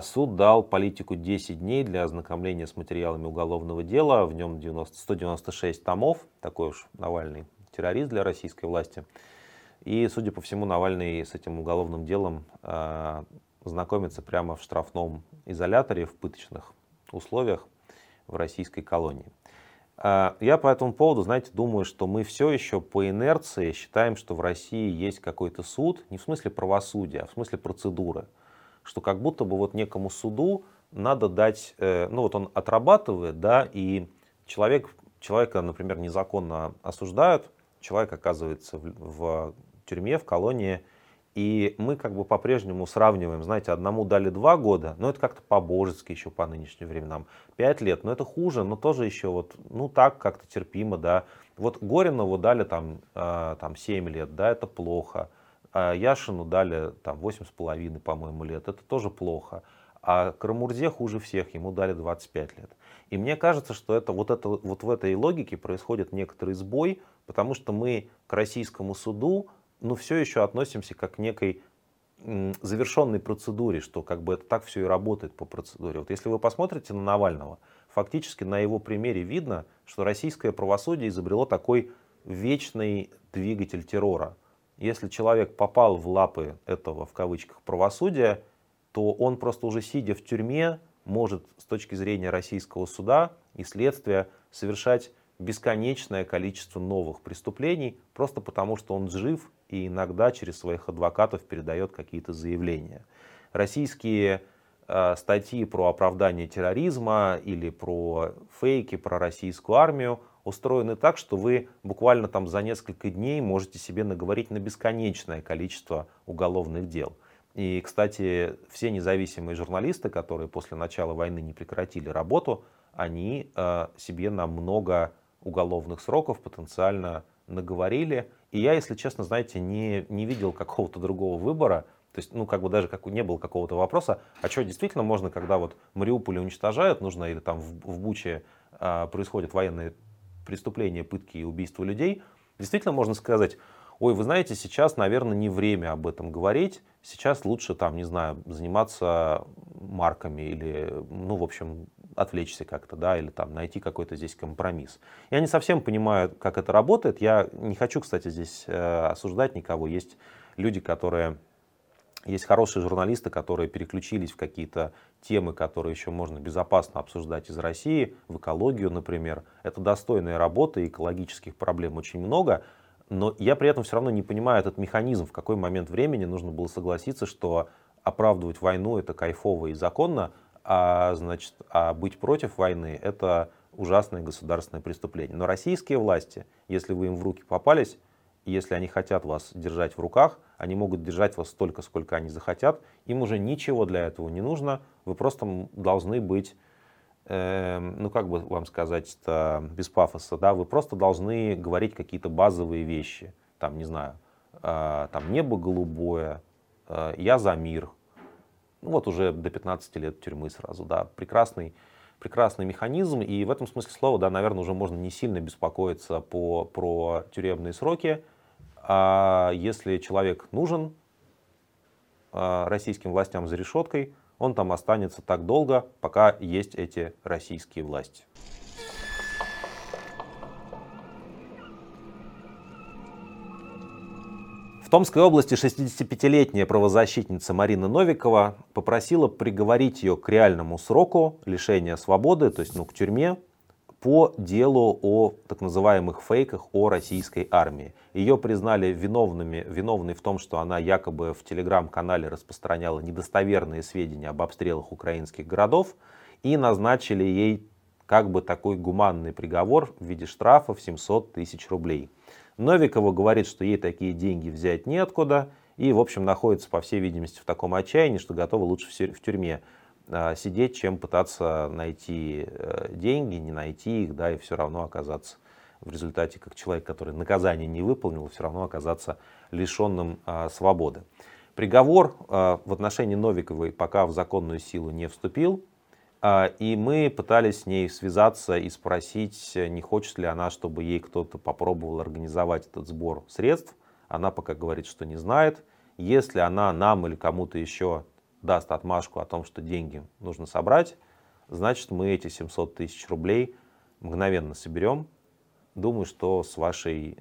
Суд дал политику 10 дней для ознакомления с материалами уголовного дела, в нем 196 томов, такой уж Навальный террорист для российской власти. И, судя по всему, Навальный с этим уголовным делом знакомится прямо в штрафном изоляторе, в пыточных условиях в российской колонии. Я по этому поводу, знаете, думаю, что мы все еще по инерции считаем, что в России есть какой-то суд, не в смысле правосудия, а в смысле процедуры, что как будто бы вот некому суду надо дать, ну вот он отрабатывает, да, и человека, например, незаконно осуждают, человек оказывается в тюрьме, в колонии, и мы как бы по-прежнему сравниваем, знаете, одному дали 2 года, но это как-то по-божески еще по нынешним временам, 5 лет, но это хуже, но тоже еще вот, ну так как-то терпимо, да. Вот Горинову дали там 7 лет, да, это плохо, а Яшину дали там 8,5, по-моему, лет, это тоже плохо, а Карамурзе хуже всех, ему дали 25 лет. И мне кажется, что вот в этой логике происходит некоторый сбой, потому что мы к российскому суду, ну, все еще относимся как к некой завершенной процедуре, что как бы это так все и работает по процедуре. Вот если вы посмотрите на Навального, фактически на его примере видно, что российское правосудие изобрело такой вечный двигатель террора. Если человек попал в лапы этого, в кавычках, правосудия, то он просто уже сидя в тюрьме может с точки зрения российского суда и следствия совершать бесконечное количество новых преступлений, просто потому что он жив и иногда через своих адвокатов передает какие-то заявления. Российские статьи про оправдание терроризма или про фейки, про российскую армию устроены так, что вы буквально там за несколько дней можете себе наговорить на бесконечное количество уголовных дел. И, кстати, все независимые журналисты, которые после начала войны не прекратили работу, они себе намного уголовных сроков потенциально наговорили. И я, если честно, знаете, не видел какого-то другого выбора. То есть, ну, как бы даже как, не было какого-то вопроса, а что действительно можно, когда вот Мариуполь уничтожают, нужно, или там в Буче происходят военные преступления, пытки и убийства людей, действительно можно сказать: ой, вы знаете, сейчас, наверное, не время об этом говорить, сейчас лучше, там, не знаю, заниматься марками или, ну, в общем, отвлечься как-то, да, или там найти какой-то здесь компромисс. Я не совсем понимаю, как это работает. Я не хочу, кстати, здесь осуждать никого. Есть люди, есть хорошие журналисты, которые переключились в какие-то темы, которые еще можно безопасно обсуждать из России, в экологию, например. Это достойная работа, и экологических проблем очень много. Но я при этом все равно не понимаю этот механизм, в какой момент времени нужно было согласиться, что оправдывать войну — это кайфово и законно, а быть против войны — это ужасное государственное преступление. Но российские власти, если вы им в руки попались, если они хотят вас держать в руках, они могут держать вас столько, сколько они захотят, им уже ничего для этого не нужно, вы просто должны быть, ну как бы вам сказать, без пафоса, да, вы просто должны говорить какие-то базовые вещи, там, не знаю, там небо голубое, я за мир. Вот уже до 15 лет тюрьмы сразу, да, прекрасный механизм, и в этом смысле слова, да, наверное, уже можно не сильно беспокоиться про тюремные сроки, а если человек нужен российским властям за решеткой, он там останется так долго, пока есть эти российские власти. В Томской области 65-летняя правозащитница Марина Новикова попросила приговорить ее к реальному сроку лишения свободы, то есть, ну, к тюрьме, по делу о так называемых фейках о российской армии. Ее признали виновной в том, что она якобы в телеграм-канале распространяла недостоверные сведения об обстрелах украинских городов, и назначили ей как бы такой гуманный приговор в виде штрафа в 700 тысяч рублей. Новикова говорит, что ей такие деньги взять неоткуда и, в общем, находится, по всей видимости, в таком отчаянии, что готова лучше в тюрьме сидеть, чем пытаться найти деньги, не найти их, да, и все равно оказаться в результате, как человек, который наказание не выполнил, все равно оказаться лишенным свободы. Приговор в отношении Новиковой пока в законную силу не вступил, и мы пытались с ней связаться и спросить, не хочет ли она, чтобы ей кто-то попробовал организовать этот сбор средств. Она пока говорит, что не знает. Если она нам или кому-то еще даст отмашку о том, что деньги нужно собрать, значит, мы эти 700 тысяч рублей мгновенно соберем. Думаю, что с вашей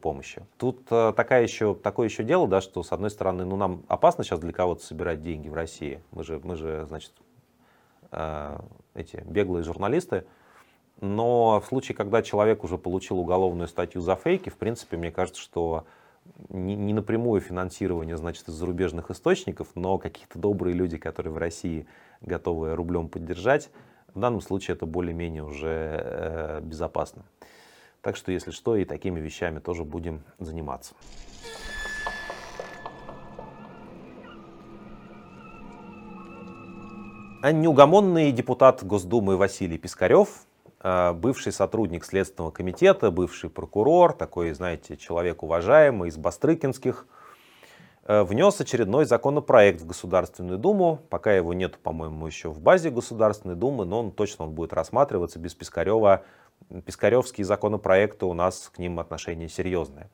помощью. Тут такое еще дело, да, что, с одной стороны, ну, нам опасно сейчас для кого-то собирать деньги в России. Мы же значит, эти беглые журналисты. Но в случае, когда человек уже получил уголовную статью за фейки, в принципе, мне кажется, что не напрямую финансирование, значит, из зарубежных источников, но какие-то добрые люди, которые в России готовы рублем поддержать, в данном случае это более-менее уже безопасно. Так что, если что, и такими вещами тоже будем заниматься. А неугомонный депутат Госдумы Василий Пискарев, бывший сотрудник Следственного комитета, бывший прокурор, такой, знаете, человек уважаемый из Бастрыкинских, внес очередной законопроект в Государственную Думу. Пока его нет, по-моему, еще в базе Государственной Думы, но он точно будет рассматриваться без Пискарева. Пискаревские законопроекты, у нас к ним отношение серьезное.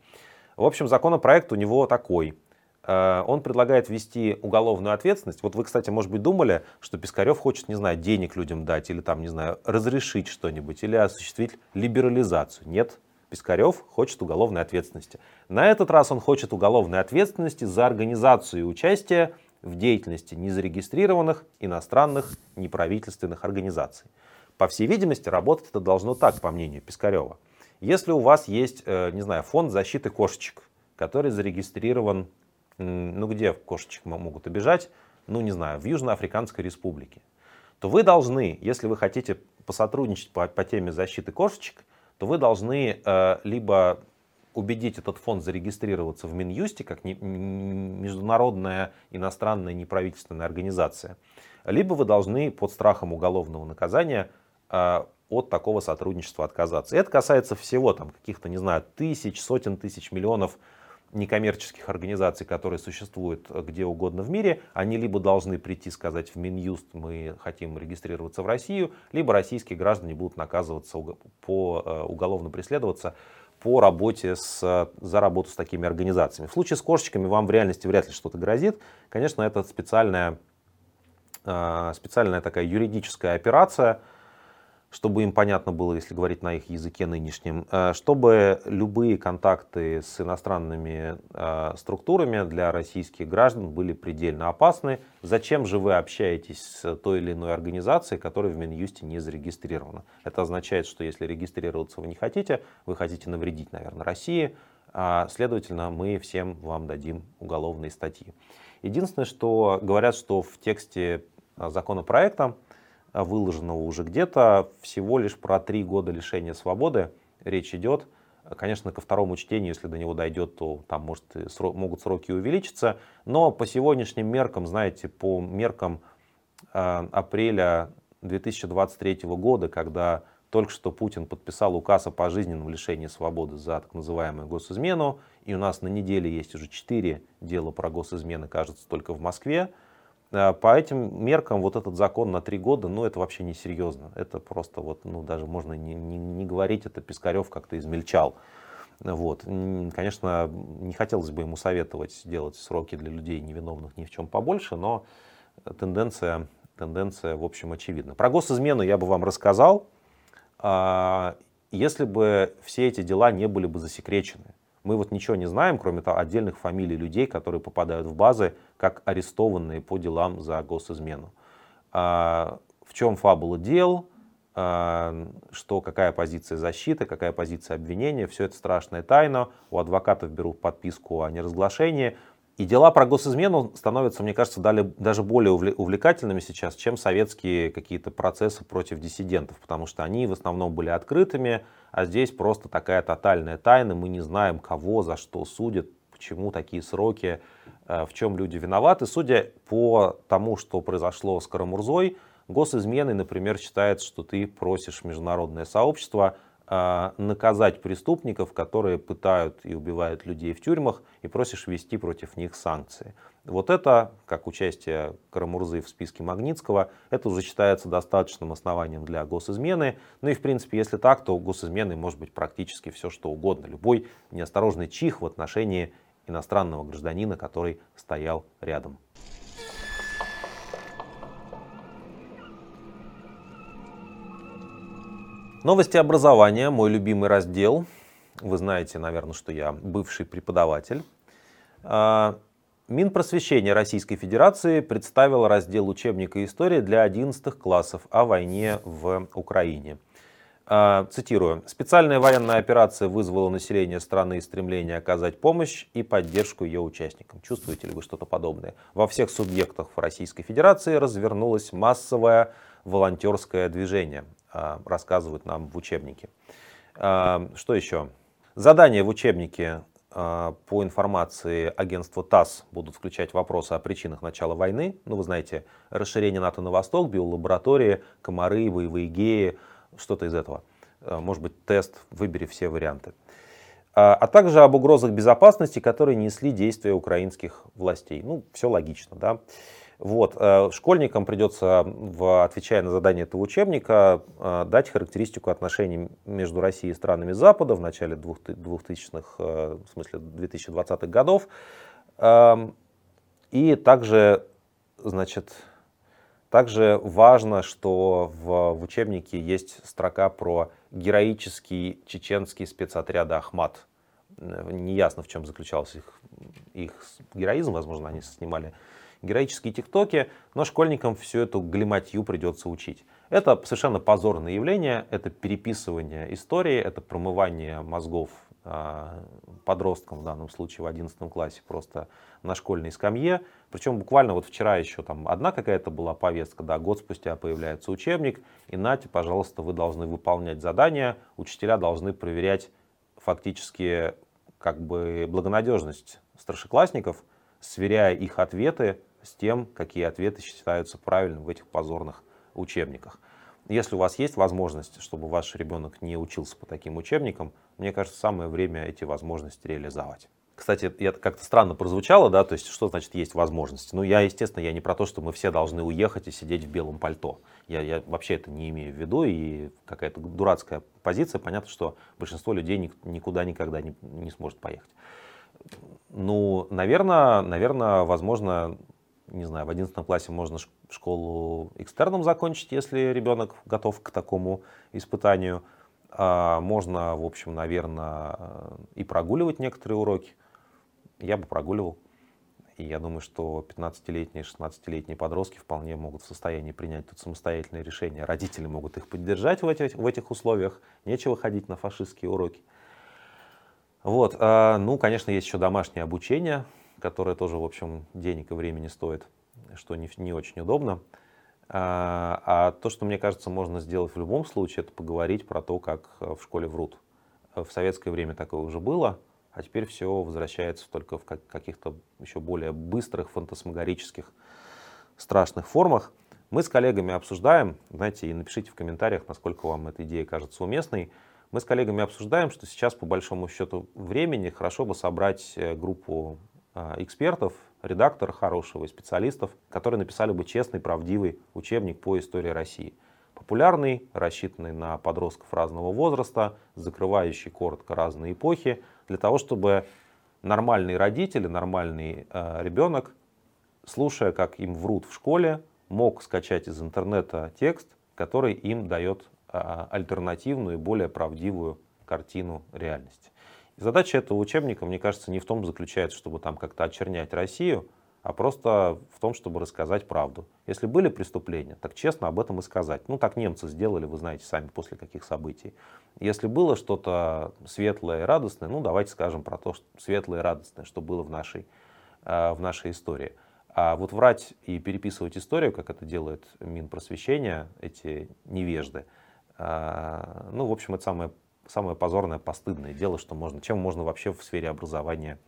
В общем, законопроект у него такой. Он предлагает ввести уголовную ответственность. Вот вы, кстати, может быть, думали, что Пискарев хочет, не знаю, денег людям дать или там, не знаю, разрешить что-нибудь или осуществить либерализацию. Нет. Пискарев хочет уголовной ответственности. На этот раз он хочет уголовной ответственности за организацию и участие в деятельности незарегистрированных иностранных неправительственных организаций. По всей видимости, работать это должно так, по мнению Пискарева. Если у вас есть, не знаю, фонд защиты кошечек, который зарегистрирован, ну где кошечек могут обижать, ну не знаю, в Южноафриканской Республике, то вы должны, если вы хотите посотрудничать по теме защиты кошечек, то вы должны либо убедить этот фонд зарегистрироваться в Минюсте, как международная иностранная неправительственная организация, либо вы должны под страхом уголовного наказания от такого сотрудничества отказаться. И это касается всего, там, каких-то, не знаю, тысяч, сотен тысяч, миллионов некоммерческих организаций, которые существуют где угодно в мире. Они либо должны прийти сказать в Минюст, мы хотим регистрироваться в Россию, либо российские граждане будут наказываться, уголовно преследоваться по работе за работу с такими организациями. В случае с кошечками вам в реальности вряд ли что-то грозит. Конечно, это специальная такая юридическая операция, чтобы им понятно было, если говорить на их языке нынешнем, чтобы любые контакты с иностранными структурами для российских граждан были предельно опасны. Зачем же вы общаетесь с той или иной организацией, которая в Минюсте не зарегистрирована? Это означает, что если регистрироваться вы не хотите, вы хотите навредить, наверное, России, следовательно, мы всем вам дадим уголовные статьи. Единственное, что говорят, что в тексте законопроекта, выложенного уже где-то, всего лишь про 3 года лишения свободы речь идет. Конечно, ко второму чтению, если до него дойдет, то там могут сроки увеличиться. Но по сегодняшним меркам, знаете, по меркам апреля 2023 года, когда только что Путин подписал указ о пожизненном лишении свободы за так называемую госизмену, и у нас на неделе есть уже 4 дела про госизмены, кажется, только в Москве, по этим меркам вот этот закон на 3 года, ну это вообще несерьезно. Это просто вот, ну даже можно не говорить, это Пискарев как-то измельчал. Вот. Конечно, не хотелось бы ему советовать делать сроки для людей невиновных ни в чем побольше, но тенденция в общем очевидна. Про госизмену я бы вам рассказал, если бы все эти дела не были бы засекречены. Мы вот ничего не знаем, кроме того, отдельных фамилий людей, которые попадают в базы, как арестованные по делам за госизмену. В чем фабула дел, что какая позиция защиты, какая позиция обвинения, все это страшная тайна. У адвокатов берут подписку о неразглашении. И дела про госизмену становятся, мне кажется, даже более увлекательными сейчас, чем советские какие-то процессы против диссидентов, потому что они в основном были открытыми, а здесь просто такая тотальная тайна, мы не знаем, кого, за что судят, почему такие сроки, в чем люди виноваты. Судя по тому, что произошло с Карамурзой, госизменой, например, считается, что ты просишь международное сообщество наказать преступников, которые пытают и убивают людей в тюрьмах, и просишь ввести против них санкции. Вот это, как участие Карамурзы в списке Магнитского, это уже считается достаточным основанием для госизмены. Ну и в принципе, если так, то госизменой может быть практически все, что угодно. Любой неосторожный чих в отношении иностранного гражданина, который стоял рядом. Новости образования, мой любимый раздел. Вы знаете, наверное, что я бывший преподаватель. Минпросвещение Российской Федерации представило раздел учебника истории для 11 классов о войне в Украине. Цитирую. «Специальная военная операция вызвала у населения страны стремление оказать помощь и поддержку ее участникам». Чувствуете ли вы что-то подобное? Во всех субъектах Российской Федерации развернулась массовая волонтерское движение, рассказывают нам в учебнике. Что еще? Задания в учебнике по информации агентства ТАСС будут включать вопросы о причинах начала войны. Ну, вы знаете, расширение НАТО на восток, биолаборатории, комары, боевые геи, что-то из этого. Может быть, тест, выбери все варианты. А также об угрозах безопасности, которые несли действия украинских властей. Ну, все логично, да? Вот, школьникам придется, отвечая на задание этого учебника, дать характеристику отношений между Россией и странами Запада в начале 2020-х годов. И также, значит, важно, что в учебнике есть строка про героический чеченский спецотряд «Ахмат». Неясно, в чем заключался их героизм, возможно, они снимали героические тиктоки, но школьникам всю эту глиматью придется учить. Это совершенно позорное явление, это переписывание истории, это промывание мозгов подросткам, в данном случае в 11 классе, просто на школьной скамье. Причем буквально вот вчера еще там одна какая-то была повестка, да, год спустя появляется учебник, и нате, пожалуйста, вы должны выполнять задания, учителя должны проверять фактически как бы благонадежность старшеклассников, сверяя их ответы с тем, какие ответы считаются правильными в этих позорных учебниках. Если у вас есть возможность, чтобы ваш ребенок не учился по таким учебникам, мне кажется, самое время эти возможности реализовать. Кстати, это как-то странно прозвучало, да, то есть что значит есть возможность? Ну, я, естественно, не про то, что мы все должны уехать и сидеть в белом пальто. Я вообще это не имею в виду, и какая-то дурацкая позиция, понятно, что большинство людей никуда никогда не сможет поехать. Ну, наверное, возможно, не знаю, в 11 классе можно школу экстерном закончить, если ребенок готов к такому испытанию. Можно, в общем, наверное, и прогуливать некоторые уроки. Я бы прогуливал. И я думаю, что 15-летние, 16-летние подростки вполне могут в состоянии принять тут самостоятельные решения. Родители могут их поддержать в этих условиях. Нечего ходить на фашистские уроки. Вот, ну, конечно, есть еще домашнее обучение, которое тоже, в общем, денег и времени стоит, что не очень удобно. А то, что, мне кажется, можно сделать в любом случае, это поговорить про то, как в школе врут. В советское время такое уже было, а теперь все возвращается только в каких-то еще более быстрых, фантасмагорических, страшных формах. Мы с коллегами обсуждаем, знаете, и напишите в комментариях, насколько вам эта идея кажется уместной. Мы с коллегами обсуждаем, что сейчас, по большому счету, времени хорошо бы собрать группу экспертов, редактора хорошего и специалистов, которые написали бы честный, правдивый учебник по истории России. Популярный, рассчитанный на подростков разного возраста, закрывающий коротко разные эпохи, для того, чтобы нормальные родители, нормальный ребенок, слушая, как им врут в школе, мог скачать из интернета текст, который им дает альтернативную и более правдивую картину реальности. И задача этого учебника, мне кажется, не в том заключается, чтобы там как-то очернять Россию, а просто в том, чтобы рассказать правду. Если были преступления, так честно об этом и сказать. Ну, так немцы сделали, вы знаете сами, после каких событий. Если было что-то светлое и радостное, ну, давайте скажем про то, что светлое и радостное, что было в нашей в нашей истории. А вот врать и переписывать историю, как это делает Минпросвещение, эти невежды, ну, в общем, это самое позорное, постыдное дело, что можно, чем можно вообще в сфере образования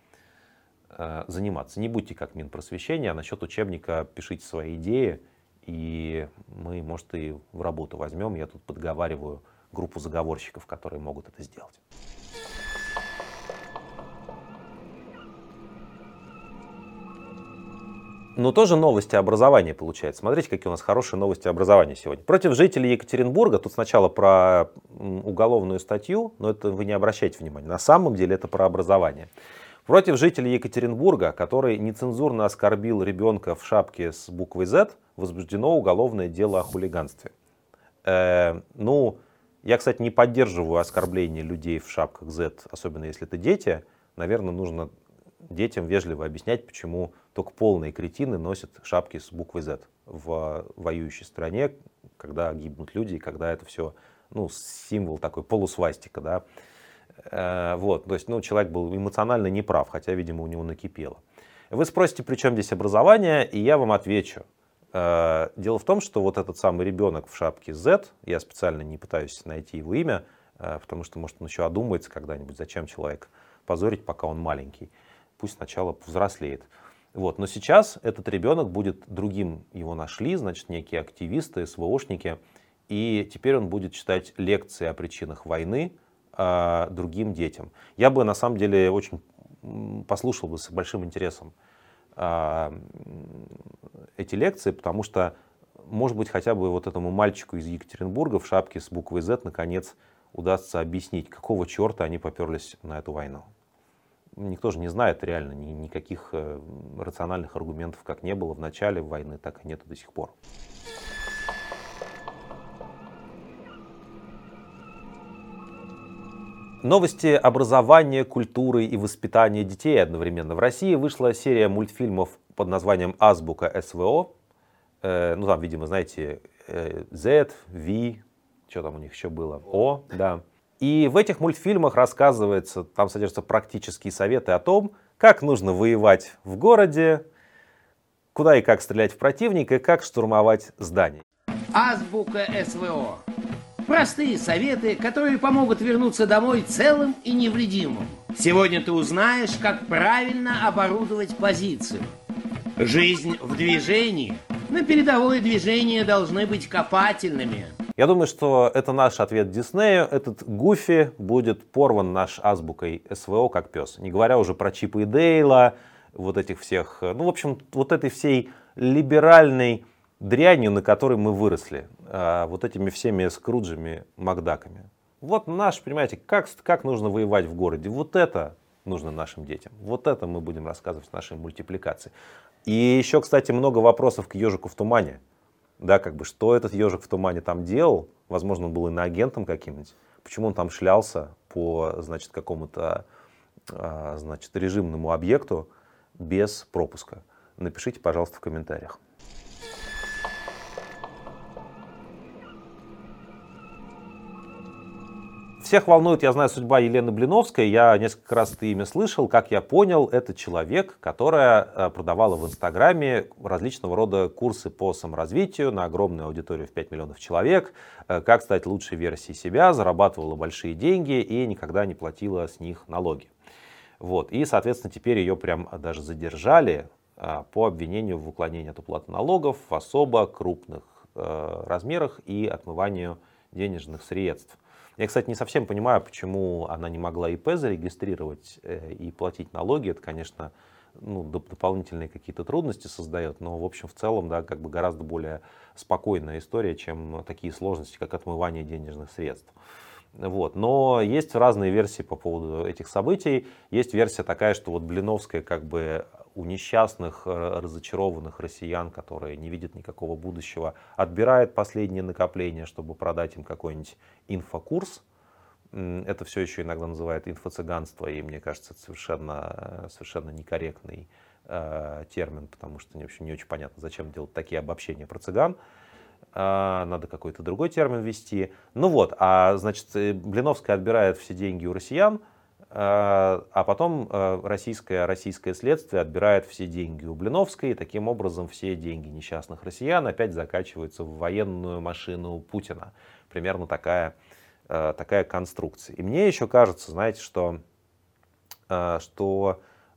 заниматься. Не будьте как Минпросвещение, а насчет учебника пишите свои идеи, и мы, может, и в работу возьмем. Я тут подговариваю группу заговорщиков, которые могут это сделать. Но тоже новости образования получается. Смотрите, какие у нас хорошие новости образования сегодня. Против жителей Екатеринбурга, тут сначала про уголовную статью, но это вы не обращайте внимания, на самом деле это про образование. Против жителей Екатеринбурга, который нецензурно оскорбил ребенка в шапке с буквой Z, возбуждено уголовное дело о хулиганстве. Ну, я, кстати, не поддерживаю оскорбление людей в шапках Z, особенно если это дети. Наверное, нужно детям вежливо объяснять, почему только полные кретины носят шапки с буквой Z в воюющей стране, когда гибнут люди, и когда это все, ну, символ такой полусвастика, да. Вот, то есть, ну, человек был эмоционально неправ, хотя, видимо, у него накипело. Вы спросите, при чем здесь образование, и я вам отвечу. Дело в том, что вот этот самый ребенок в шапке Z, я специально не пытаюсь найти его имя, потому что, может, он еще одумается когда-нибудь, зачем человек позорить, пока он маленький. Пусть сначала повзрослеет. Вот. Но сейчас этот ребенок будет другим, его нашли, значит, некие активисты, СВОшники, и теперь он будет читать лекции о причинах войны другим детям. Я бы, на самом деле, очень послушал бы с большим интересом эти лекции, потому что, может быть, хотя бы вот этому мальчику из Екатеринбурга в шапке с буквой Z наконец удастся объяснить, какого черта они поперлись на эту войну. Никто же не знает реально, никаких рациональных аргументов как не было в начале войны, так и нет до сих пор. Новости образования, культуры и воспитания детей одновременно. В России вышла серия мультфильмов под названием «Азбука СВО». Ну там, видимо, знаете, Z, V, что там у них еще было, O, да. И в этих мультфильмах рассказывается, там содержатся практические советы о том, как нужно воевать в городе, куда и как стрелять в противника, и как штурмовать здание. Азбука СВО. Простые советы, которые помогут вернуться домой целым и невредимым. Сегодня ты узнаешь, как правильно оборудовать позицию. Жизнь в движении. На передовое движение должны быть копательными. Я думаю, что это наш ответ Диснею. Этот Гуфи будет порван наш азбукой СВО как пес. Не говоря уже про Чипа и Дейла, вот этих всех, ну, в общем, вот этой всей либеральной дрянью, на которой мы выросли. Вот этими всеми Скруджами, Макдаками. Вот наш, понимаете, как нужно воевать в городе. Вот это нужно нашим детям. Вот это мы будем рассказывать в нашей мультипликации. И еще, кстати, много вопросов к ежику в тумане. Да, как бы, что этот ежик в тумане там делал, возможно, он был иноагентом каким-нибудь, почему он там шлялся по, значит, какому-то, значит, режимному объекту без пропуска. Напишите, пожалуйста, в комментариях. Всех волнует, я знаю, судьба Елены Блиновской. Я несколько раз это имя слышал. Как я понял, это человек, которая продавала в Инстаграме различного рода курсы по саморазвитию на огромную аудиторию в 5 миллионов человек. Как стать лучшей версией себя, зарабатывала большие деньги и никогда не платила с них налоги. Вот. И, соответственно, теперь ее прям даже задержали по обвинению в уклонении от уплаты налогов в особо крупных размерах и отмыванию денежных средств. Я, кстати, не совсем понимаю, почему она не могла ИП зарегистрировать и платить налоги. Это, конечно, ну, дополнительные какие-то трудности создает, но, в общем, в целом, да, как бы гораздо более спокойная история, чем такие сложности, как отмывание денежных средств. Вот. Но есть разные версии по поводу этих событий. Есть версия такая, что вот Блиновская как бы у несчастных, разочарованных россиян, которые не видят никакого будущего, отбирает последние накопления, чтобы продать им какой-нибудь инфокурс. Это все еще иногда называют инфоцыганство, и мне кажется, это совершенно некорректный термин, потому что, в общем, не очень понятно, зачем делать такие обобщения про цыган. Надо какой-то другой термин ввести. Ну вот, а значит, Блиновская отбирает все деньги у россиян, А потом российское следствие отбирает все деньги у Блиновской, и таким образом все деньги несчастных россиян опять закачиваются в военную машину Путина. Примерно такая конструкция. И мне еще кажется, знаете, что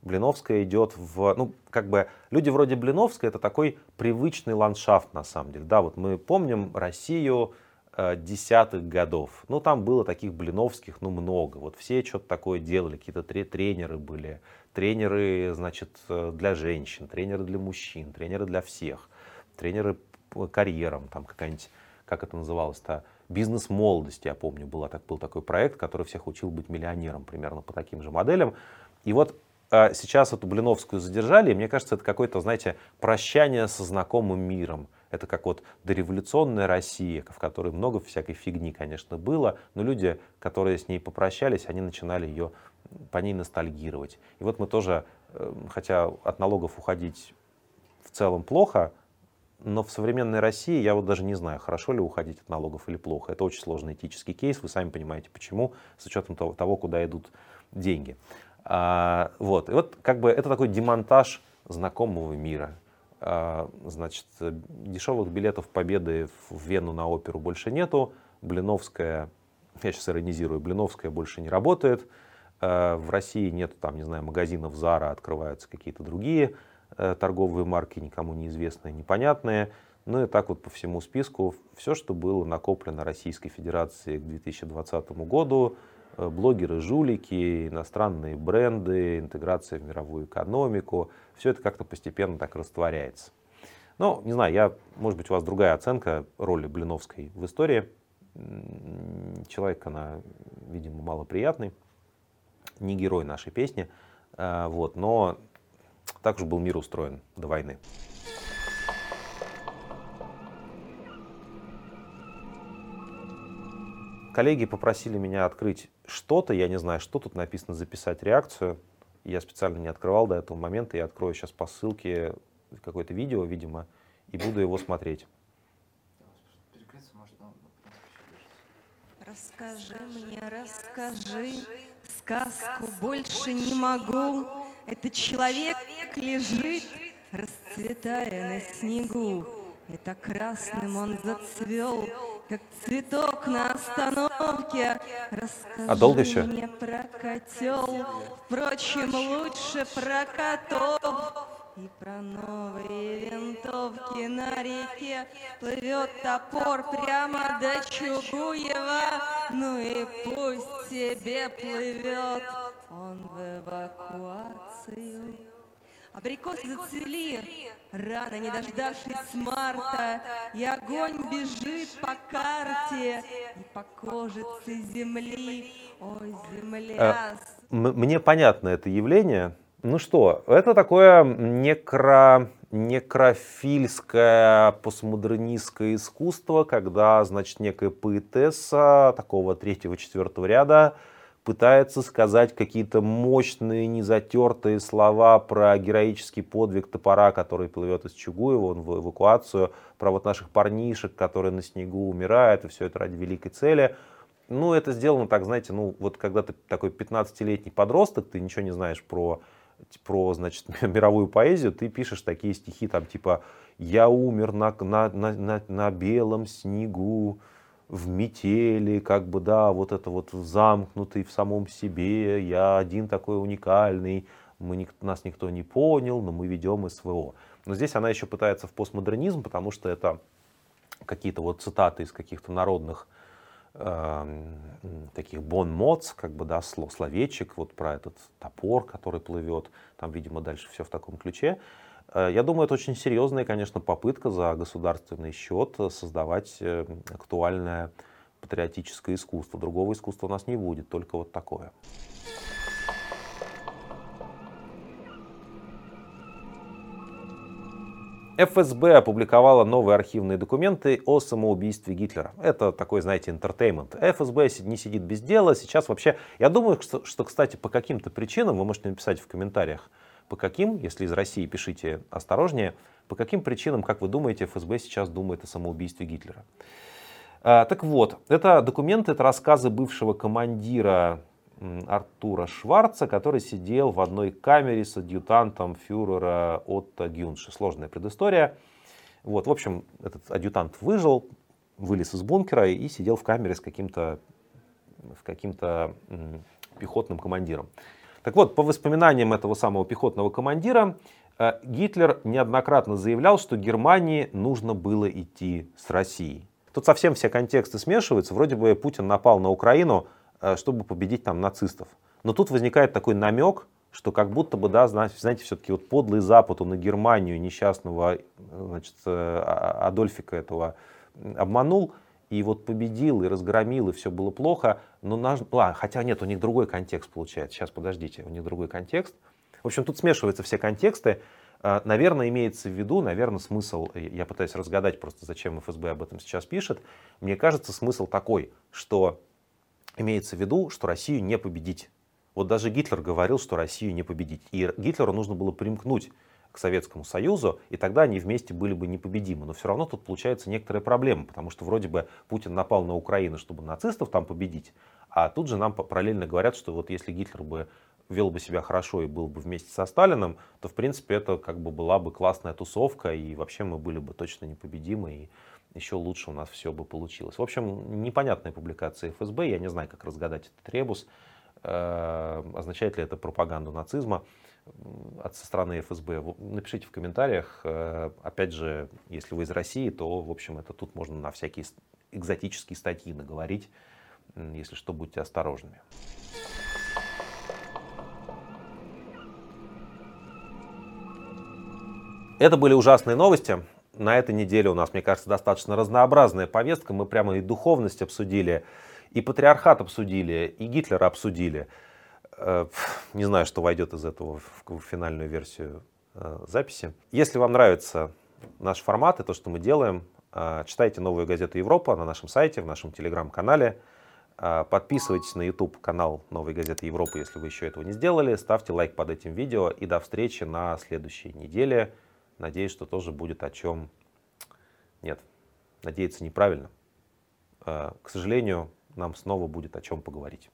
Блиновская идет в... Ну, как бы люди вроде Блиновской — это такой привычный ландшафт, на самом деле. Да, вот мы помним Россию десятых годов. Ну, там было таких Блиновских, ну, много. Вот все что-то такое делали. Какие-то тренеры были. Тренеры, значит, для женщин, тренеры для мужчин, тренеры для всех. Тренеры по карьерам, там какая-нибудь, как это называлось-то, бизнес молодости, я помню, был такой проект, который всех учил быть миллионером, примерно по таким же моделям. И вот сейчас эту Блиновскую задержали, и мне кажется, это какое-то, знаете, прощание со знакомым миром. Это как вот дореволюционная Россия, в которой много всякой фигни, конечно, было, но люди, которые с ней попрощались, они начинали по ней ностальгировать. И вот мы тоже, хотя от налогов уходить в целом плохо, но в современной России я вот даже не знаю, хорошо ли уходить от налогов или плохо. Это очень сложный этический кейс, вы сами понимаете, почему, с учетом того, куда идут деньги. Вот. И вот как бы это такой демонтаж знакомого мира. Значит, дешевых билетов победы в Вену на оперу больше нету. Блиновская, я сейчас иронизирую, Блиновская больше не работает. В России нету, там, не знаю, магазинов Zara, открываются какие-то другие торговые марки, никому неизвестные, непонятные. Ну и так вот по всему списку. Все, что было накоплено Российской Федерацией к 2020 году, блогеры, жулики, иностранные бренды, интеграция в мировую экономику. Все это как-то постепенно так растворяется. Ну, не знаю, может быть, у вас другая оценка роли Блиновской в истории. Человек, она, видимо, малоприятный. Не герой нашей песни. Вот, но так уж был мир устроен до войны. Коллеги попросили меня открыть что-то, я не знаю, что тут написано, записать реакцию. Я специально не открывал до этого момента, я открою сейчас по ссылке какое-то видео, видимо, и буду его смотреть. Расскажи мне, расскажи сказку, больше не могу. Этот человек лежит, расцветая на снегу. Это красным он зацвел, как цветок на остановке. Расскажи мне про котел, впрочем, лучше про котов. И про новые винтовки на реке плывет топор прямо до Чугуева. Ну и пусть себе плывет он в эвакуацию. Абрикосы зацвели, рано не дождавшись марта, и огонь бежит по карте и по кожице земли. Ой, земля... Мне понятно это явление. Ну что, это такое некрофильское постмодернистское искусство, когда, значит, некая поэтесса такого 3-4 ряда пытается сказать какие-то мощные, незатертые слова про героический подвиг топора, который плывет из Чугуева, он в эвакуацию, про вот наших парнишек, которые на снегу умирают, и все это ради великой цели. Ну, это сделано так, знаете, ну, вот когда ты такой 15-летний подросток, ты ничего не знаешь про, значит, мировую поэзию, ты пишешь такие стихи, там, типа «Я умер на белом снегу, в метели», как бы, да, вот это вот замкнутый в самом себе, я один такой уникальный, нас никто не понял, но мы ведем СВО. Но здесь она еще пытается в постмодернизм, потому что это какие-то вот цитаты из каких-то народных таких бон-моц, как бы, да, словечек, вот про этот топор, который плывет, там, видимо, дальше все в таком ключе. Я думаю, это очень серьезная, конечно, попытка за государственный счет создавать актуальное патриотическое искусство. Другого искусства у нас не будет, только вот такое. ФСБ опубликовала новые архивные документы о самоубийстве Гитлера. Это такой, знаете, entertainment. ФСБ не сидит без дела. Сейчас вообще, я думаю, что, кстати, по каким-то причинам, вы можете написать в комментариях, по каким, если из России, пишите осторожнее, по каким причинам, как вы думаете, ФСБ сейчас думает о самоубийстве Гитлера. Так вот, это документы, это рассказы бывшего командира Артура Шварца, который сидел в одной камере с адъютантом фюрера Отто Гюнши. Сложная предыстория. Вот, в общем, этот адъютант выжил, вылез из бункера и сидел в камере с каким-то пехотным командиром. Так вот, по воспоминаниям этого самого пехотного командира, Гитлер неоднократно заявлял, что Германии нужно было идти с Россией. Тут совсем все контексты смешиваются. Вроде бы Путин напал на Украину, чтобы победить там нацистов. Но тут возникает такой намек, что как будто бы, да, знаете, все-таки вот подлый Запад, он и Германию несчастного, значит, Адольфика этого обманул. И вот победил, и разгромил, и все было плохо. Но хотя нет, у них другой контекст получается. Сейчас, подождите, у них другой контекст. В общем, тут смешиваются все контексты. Наверное, имеется в виду, наверное, смысл, я пытаюсь разгадать просто, зачем ФСБ об этом сейчас пишет. Мне кажется, смысл такой, что имеется в виду, что Россию не победить. Вот даже Гитлер говорил, что Россию не победить. И Гитлеру нужно было примкнуть к Советскому Союзу, и тогда они вместе были бы непобедимы. Но все равно тут получается некоторая проблема, потому что вроде бы Путин напал на Украину, чтобы нацистов там победить, а тут же нам параллельно говорят, что вот если Гитлер бы вел бы себя хорошо и был бы вместе со Сталином, то в принципе это как бы была бы классная тусовка, и вообще мы были бы точно непобедимы, и еще лучше у нас все бы получилось. В общем, непонятная публикация ФСБ, я не знаю, как разгадать этот ребус, означает ли это пропаганду нацизма со стороны ФСБ. Напишите в комментариях. Опять же, если вы из России, то, в общем, это тут можно на всякие экзотические статьи наговорить. Если что, будьте осторожными. Это были ужасные новости. На этой неделе у нас, мне кажется, достаточно разнообразная повестка. Мы прямо и духовность обсудили, и патриархат обсудили, и Гитлера обсудили. Не знаю, что войдет из этого в финальную версию записи. Если вам нравится наш формат и то, что мы делаем, читайте новую газету «Европа» на нашем сайте, в нашем телеграм-канале. Подписывайтесь на YouTube-канал «Новой газеты Европы», если вы еще этого не сделали. Ставьте лайк под этим видео и до встречи на следующей неделе. Надеюсь, что тоже будет о чем... Нет, надеяться неправильно. К сожалению, нам снова будет о чем поговорить.